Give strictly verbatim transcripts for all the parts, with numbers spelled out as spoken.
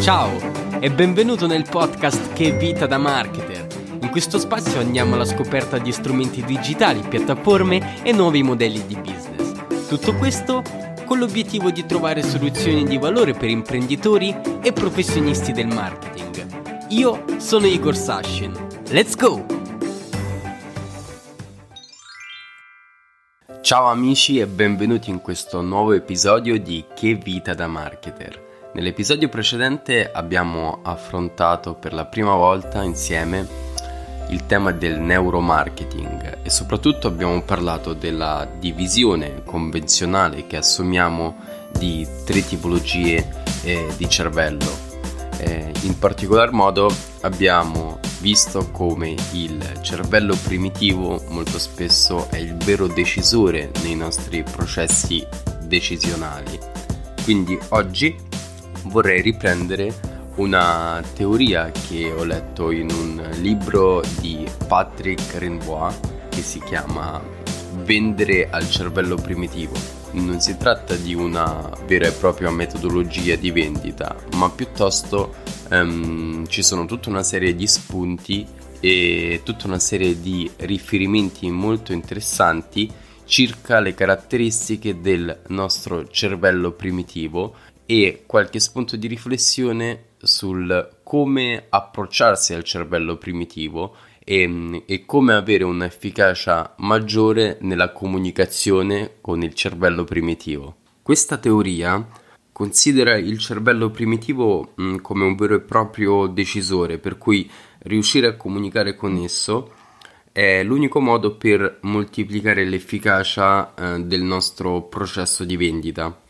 Ciao e benvenuto nel podcast Che Vita da Marketer. In questo spazio andiamo alla scoperta di strumenti digitali, piattaforme e nuovi modelli di business. Tutto questo con l'obiettivo di trovare soluzioni di valore per imprenditori e professionisti del marketing. Io sono Igor Sachin. Let's go! Ciao amici e benvenuti in questo nuovo episodio di Che Vita da Marketer. Nell'episodio precedente abbiamo affrontato per la prima volta insieme il tema del neuromarketing e soprattutto abbiamo parlato della divisione convenzionale che assumiamo di tre tipologie eh, di cervello. Eh, in particolar modo abbiamo visto come il cervello primitivo molto spesso è il vero decisore nei nostri processi decisionali. Quindi oggi vorrei riprendere una teoria che ho letto in un libro di Patrick Rembois che si chiama Vendere al cervello primitivo. Non si tratta di una vera e propria metodologia di vendita, ma piuttosto Um, ci sono tutta una serie di spunti e tutta una serie di riferimenti molto interessanti circa le caratteristiche del nostro cervello primitivo e qualche spunto di riflessione sul come approcciarsi al cervello primitivo e, e come avere un'efficacia maggiore nella comunicazione con il cervello primitivo. Questa teoria considera il cervello primitivo mh, come un vero e proprio decisore, per cui riuscire a comunicare con esso è l'unico modo per moltiplicare l'efficacia eh, del nostro processo di vendita.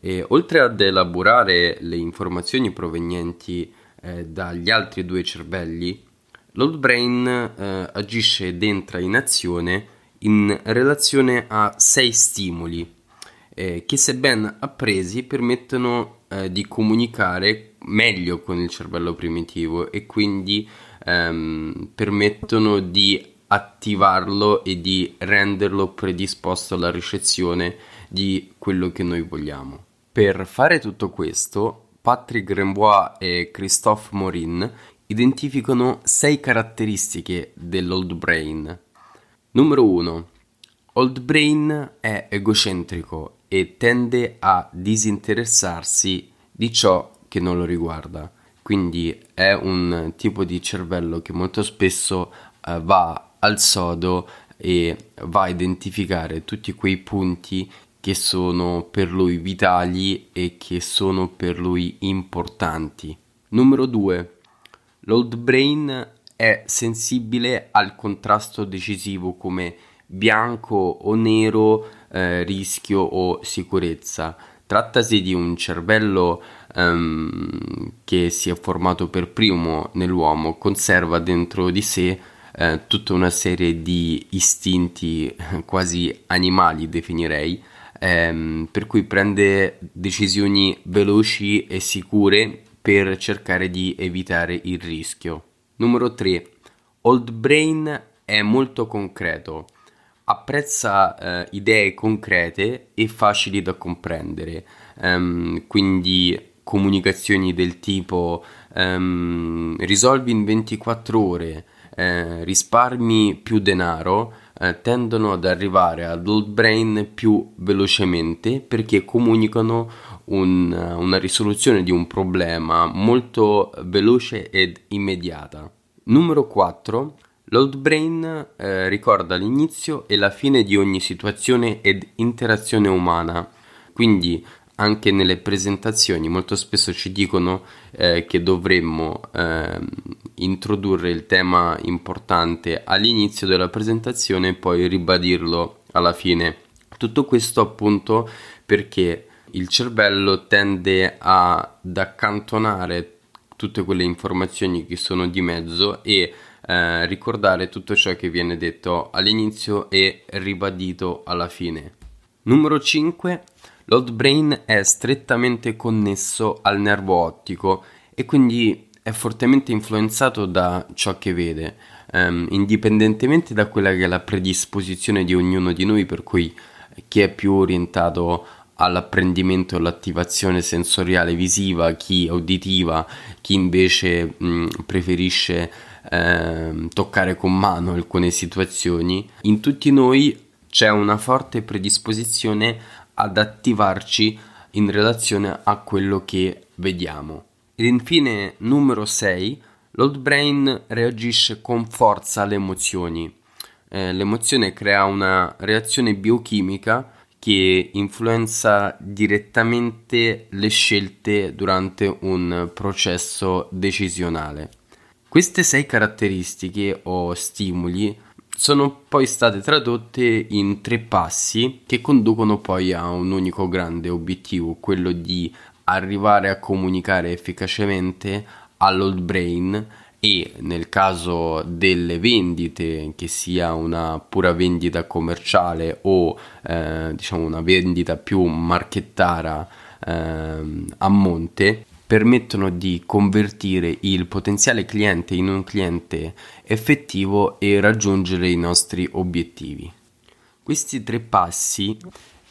E, oltre ad elaborare le informazioni provenienti eh, dagli altri due cervelli, l'old brain eh, agisce ed entra in azione in relazione a sei stimoli, Eh, che se ben appresi permettono eh, di comunicare meglio con il cervello primitivo e quindi ehm, permettono di attivarlo e di renderlo predisposto alla ricezione di quello che noi vogliamo. Per fare tutto questo, Patrick Rembois e Christophe Morin identificano sei caratteristiche dell'old brain. Numero uno. Old brain è egocentrico e tende a disinteressarsi di ciò che non lo riguarda, quindi è un tipo di cervello che molto spesso eh, va al sodo e va a identificare tutti quei punti che sono per lui vitali e che sono per lui importanti. Numero due. L'old brain è sensibile al contrasto decisivo come bianco o nero, eh, rischio o sicurezza. Trattasi di un cervello ehm, che si è formato per primo nell'uomo, conserva dentro di sé eh, tutta una serie di istinti quasi animali, definirei, ehm, per cui prende decisioni veloci e sicure per cercare di evitare il rischio. Numero tre. Old brain è molto concreto. Apprezza eh, idee concrete e facili da comprendere, um, quindi comunicazioni del tipo um, risolvi in ventiquattro ore, eh, risparmi più denaro, eh, tendono ad arrivare all'old brain più velocemente perché comunicano un, una risoluzione di un problema molto veloce ed immediata. Numero quattro. L'old brain eh, ricorda l'inizio e la fine di ogni situazione ed interazione umana, quindi anche nelle presentazioni molto spesso ci dicono eh, che dovremmo eh, introdurre il tema importante all'inizio della presentazione e poi ribadirlo alla fine. Tutto questo appunto perché il cervello tende ad accantonare tutte quelle informazioni che sono di mezzo e Eh, ricordare tutto ciò che viene detto all'inizio e ribadito alla fine. Numero cinque. L'old brain è strettamente connesso al nervo ottico e quindi è fortemente influenzato da ciò che vede, ehm, indipendentemente da quella che è la predisposizione di ognuno di noi, per cui chi è più orientato all'apprendimento e all'attivazione sensoriale visiva, chi uditiva, chi invece mh, preferisce eh, toccare con mano alcune situazioni. In tutti noi c'è una forte predisposizione ad attivarci in relazione a quello che vediamo. Ed infine, numero sei, l'old brain reagisce con forza alle emozioni. Eh, l'emozione crea una reazione biochimica che influenza direttamente le scelte durante un processo decisionale. Queste sei caratteristiche o stimoli sono poi state tradotte in tre passi che conducono poi a un unico grande obiettivo, quello di arrivare a comunicare efficacemente all'old brain e, nel caso delle vendite, che sia una pura vendita commerciale o eh, diciamo una vendita più marchettara eh, a monte, permettono di convertire il potenziale cliente in un cliente effettivo e raggiungere i nostri obiettivi. Questi tre passi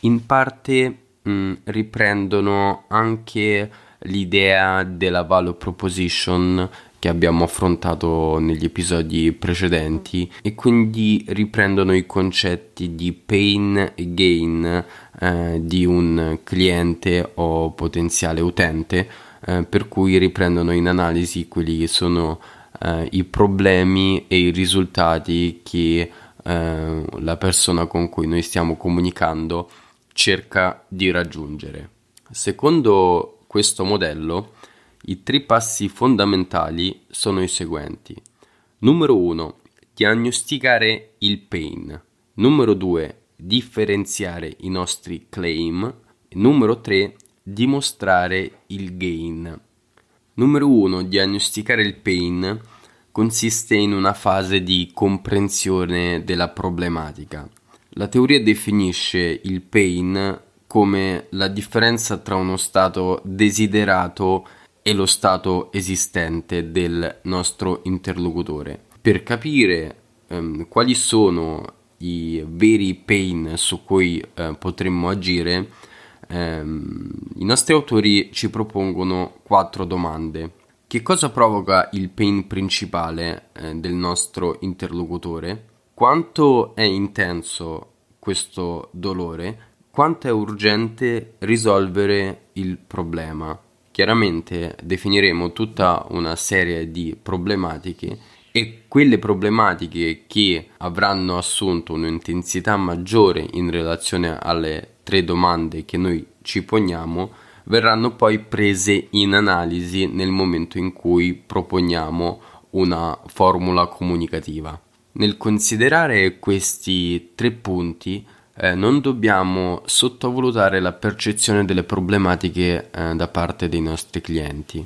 in parte mh, riprendono anche l'idea della value proposition che abbiamo affrontato negli episodi precedenti, e quindi riprendono i concetti di pain e gain eh, di un cliente o potenziale utente, eh, per cui riprendono in analisi quelli che sono eh, i problemi e i risultati che eh, la persona con cui noi stiamo comunicando cerca di raggiungere. Secondo questo modello, i tre passi fondamentali sono i seguenti. Numero uno, diagnosticare il pain. Numero due, differenziare i nostri claim. Numero tre, dimostrare il gain. Numero uno, diagnosticare il pain consiste in una fase di comprensione della problematica. La teoria definisce il pain come la differenza tra uno stato desiderato e lo stato esistente del nostro interlocutore. Per capire ehm, quali sono i veri pain su cui eh, potremmo agire, ehm, i nostri autori ci propongono quattro domande. Che cosa provoca il pain principale eh, del nostro interlocutore? Quanto è intenso questo dolore? Quanto è urgente risolvere il problema? Chiaramente definiremo tutta una serie di problematiche, e quelle problematiche che avranno assunto un'intensità maggiore in relazione alle tre domande che noi ci poniamo verranno poi prese in analisi nel momento in cui proponiamo una formula comunicativa. Nel considerare questi tre punti, Eh, non dobbiamo sottovalutare la percezione delle problematiche eh, da parte dei nostri clienti.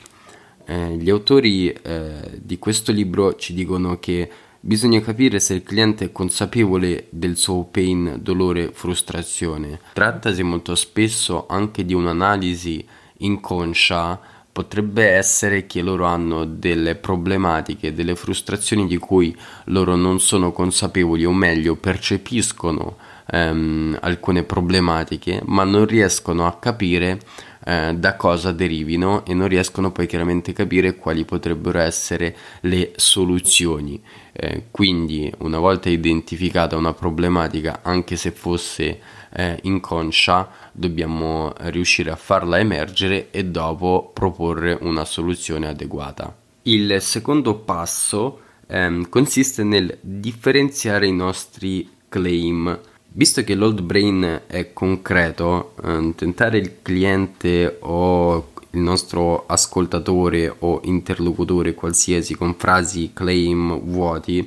Eh, gli autori eh, di questo libro ci dicono che bisogna capire se il cliente è consapevole del suo pain, dolore, frustrazione. Trattasi molto spesso anche di un'analisi inconscia, potrebbe essere che loro hanno delle problematiche, delle frustrazioni di cui loro non sono consapevoli, o meglio percepiscono Ehm, alcune problematiche ma non riescono a capire eh, da cosa derivino, e non riescono poi chiaramente a capire quali potrebbero essere le soluzioni. Eh, quindi, una volta identificata una problematica, anche se fosse eh, inconscia, dobbiamo riuscire a farla emergere e dopo proporre una soluzione adeguata. Il secondo passo ehm, consiste nel differenziare i nostri claim. Visto che l'old brain è concreto, eh, tentare il cliente o il nostro ascoltatore o interlocutore qualsiasi con frasi claim vuoti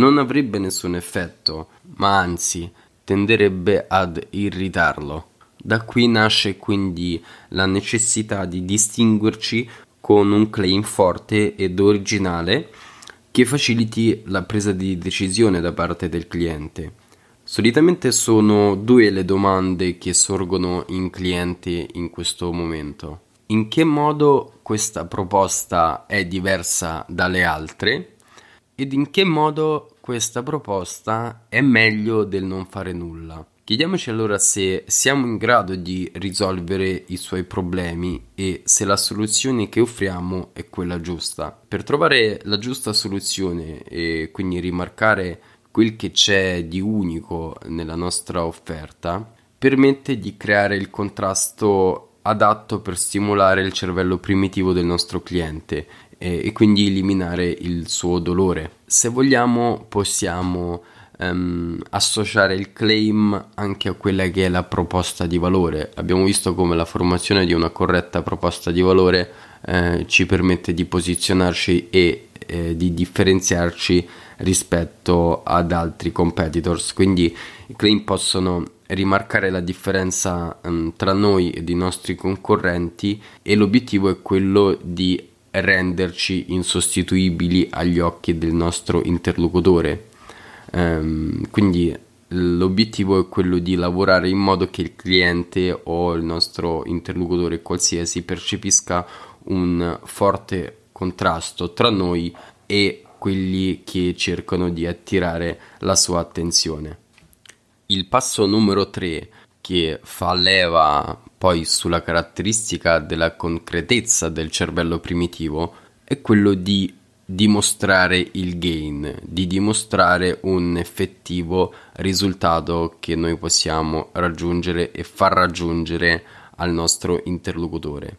non avrebbe nessun effetto, ma anzi tenderebbe ad irritarlo. Da qui nasce quindi la necessità di distinguerci con un claim forte ed originale che faciliti la presa di decisione da parte del cliente. Solitamente sono due le domande che sorgono in cliente in questo momento. In che modo questa proposta è diversa dalle altre? Ed in che modo questa proposta è meglio del non fare nulla? Chiediamoci allora se siamo in grado di risolvere i suoi problemi e se la soluzione che offriamo è quella giusta. Per trovare la giusta soluzione e quindi rimarcare quel che c'è di unico nella nostra offerta, permette di creare il contrasto adatto per stimolare il cervello primitivo del nostro cliente e, e quindi eliminare il suo dolore. Se vogliamo, possiamo Um, associare il claim anche a quella che è la proposta di valore. Abbiamo visto come la formazione di una corretta proposta di valore eh, ci permette di posizionarci e eh, di differenziarci rispetto ad altri competitors, quindi i claim possono rimarcare la differenza um, tra noi ed i nostri concorrenti, e l'obiettivo è quello di renderci insostituibili agli occhi del nostro interlocutore. Um, quindi l'obiettivo è quello di lavorare in modo che il cliente o il nostro interlocutore qualsiasi percepisca un forte contrasto tra noi e quelli che cercano di attirare la sua attenzione. Il passo numero tre, che fa leva poi sulla caratteristica della concretezza del cervello primitivo, è quello di dimostrare il gain, di dimostrare un effettivo risultato che noi possiamo raggiungere e far raggiungere al nostro interlocutore.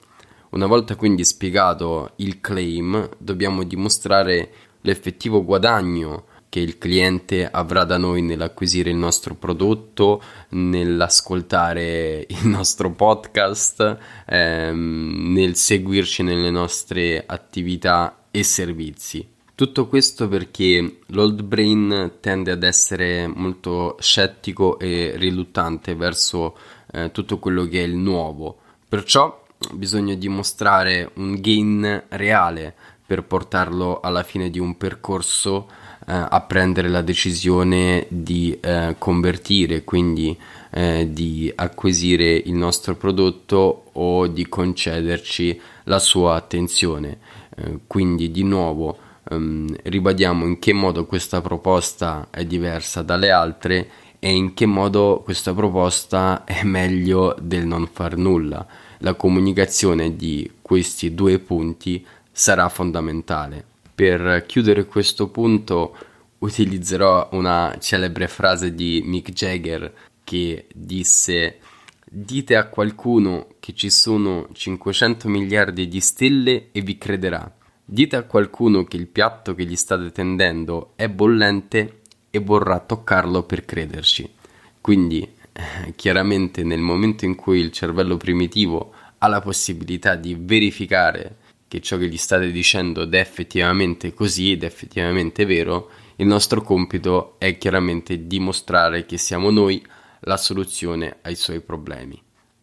Una volta quindi spiegato il claim, dobbiamo dimostrare l'effettivo guadagno che il cliente avrà da noi nell'acquisire il nostro prodotto, nell'ascoltare il nostro podcast, ehm, nel seguirci nelle nostre attività e servizi. Tutto questo perché l'old brain tende ad essere molto scettico e riluttante verso eh, tutto quello che è il nuovo, perciò bisogna dimostrare un gain reale per portarlo alla fine di un percorso eh, a prendere la decisione di eh, convertire, quindi eh, di acquisire il nostro prodotto o di concederci la sua attenzione. Quindi di nuovo um, ribadiamo in che modo questa proposta è diversa dalle altre e in che modo questa proposta è meglio del non far nulla. La comunicazione di questi due punti sarà fondamentale. Per chiudere questo punto utilizzerò una celebre frase di Mick Jagger che disse: dite a qualcuno che ci sono cinquecento miliardi di stelle e vi crederà. Dite a qualcuno che il piatto che gli state tendendo è bollente e vorrà toccarlo per crederci. Quindi, eh, chiaramente nel momento in cui il cervello primitivo ha la possibilità di verificare che ciò che gli state dicendo è effettivamente così ed è effettivamente vero, il nostro compito è chiaramente dimostrare che siamo noi la soluzione ai suoi problemi.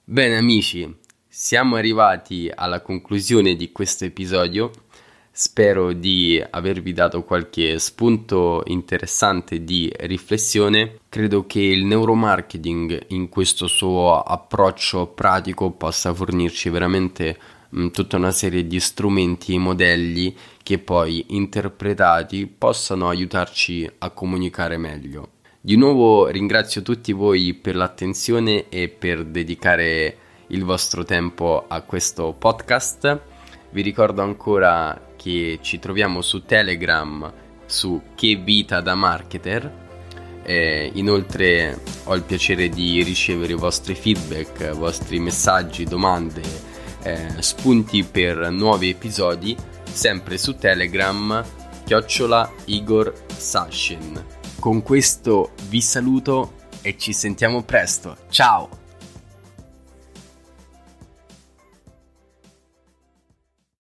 Bene amici, siamo arrivati alla conclusione di questo episodio. Spero di avervi dato qualche spunto interessante di riflessione. Credo che il neuromarketing in questo suo approccio pratico possa fornirci veramente mh, tutta una serie di strumenti e modelli che poi, interpretati, possano aiutarci a comunicare meglio. Di nuovo ringrazio tutti voi per l'attenzione e per dedicare il vostro tempo a questo podcast. Vi ricordo ancora che ci troviamo su Telegram, su Che Vita da Marketer. Eh, inoltre ho il piacere di ricevere i vostri feedback, i vostri messaggi, domande, eh, spunti per nuovi episodi, sempre su Telegram, chiocciola Igor Sachin. Con questo vi saluto e ci sentiamo presto. Ciao!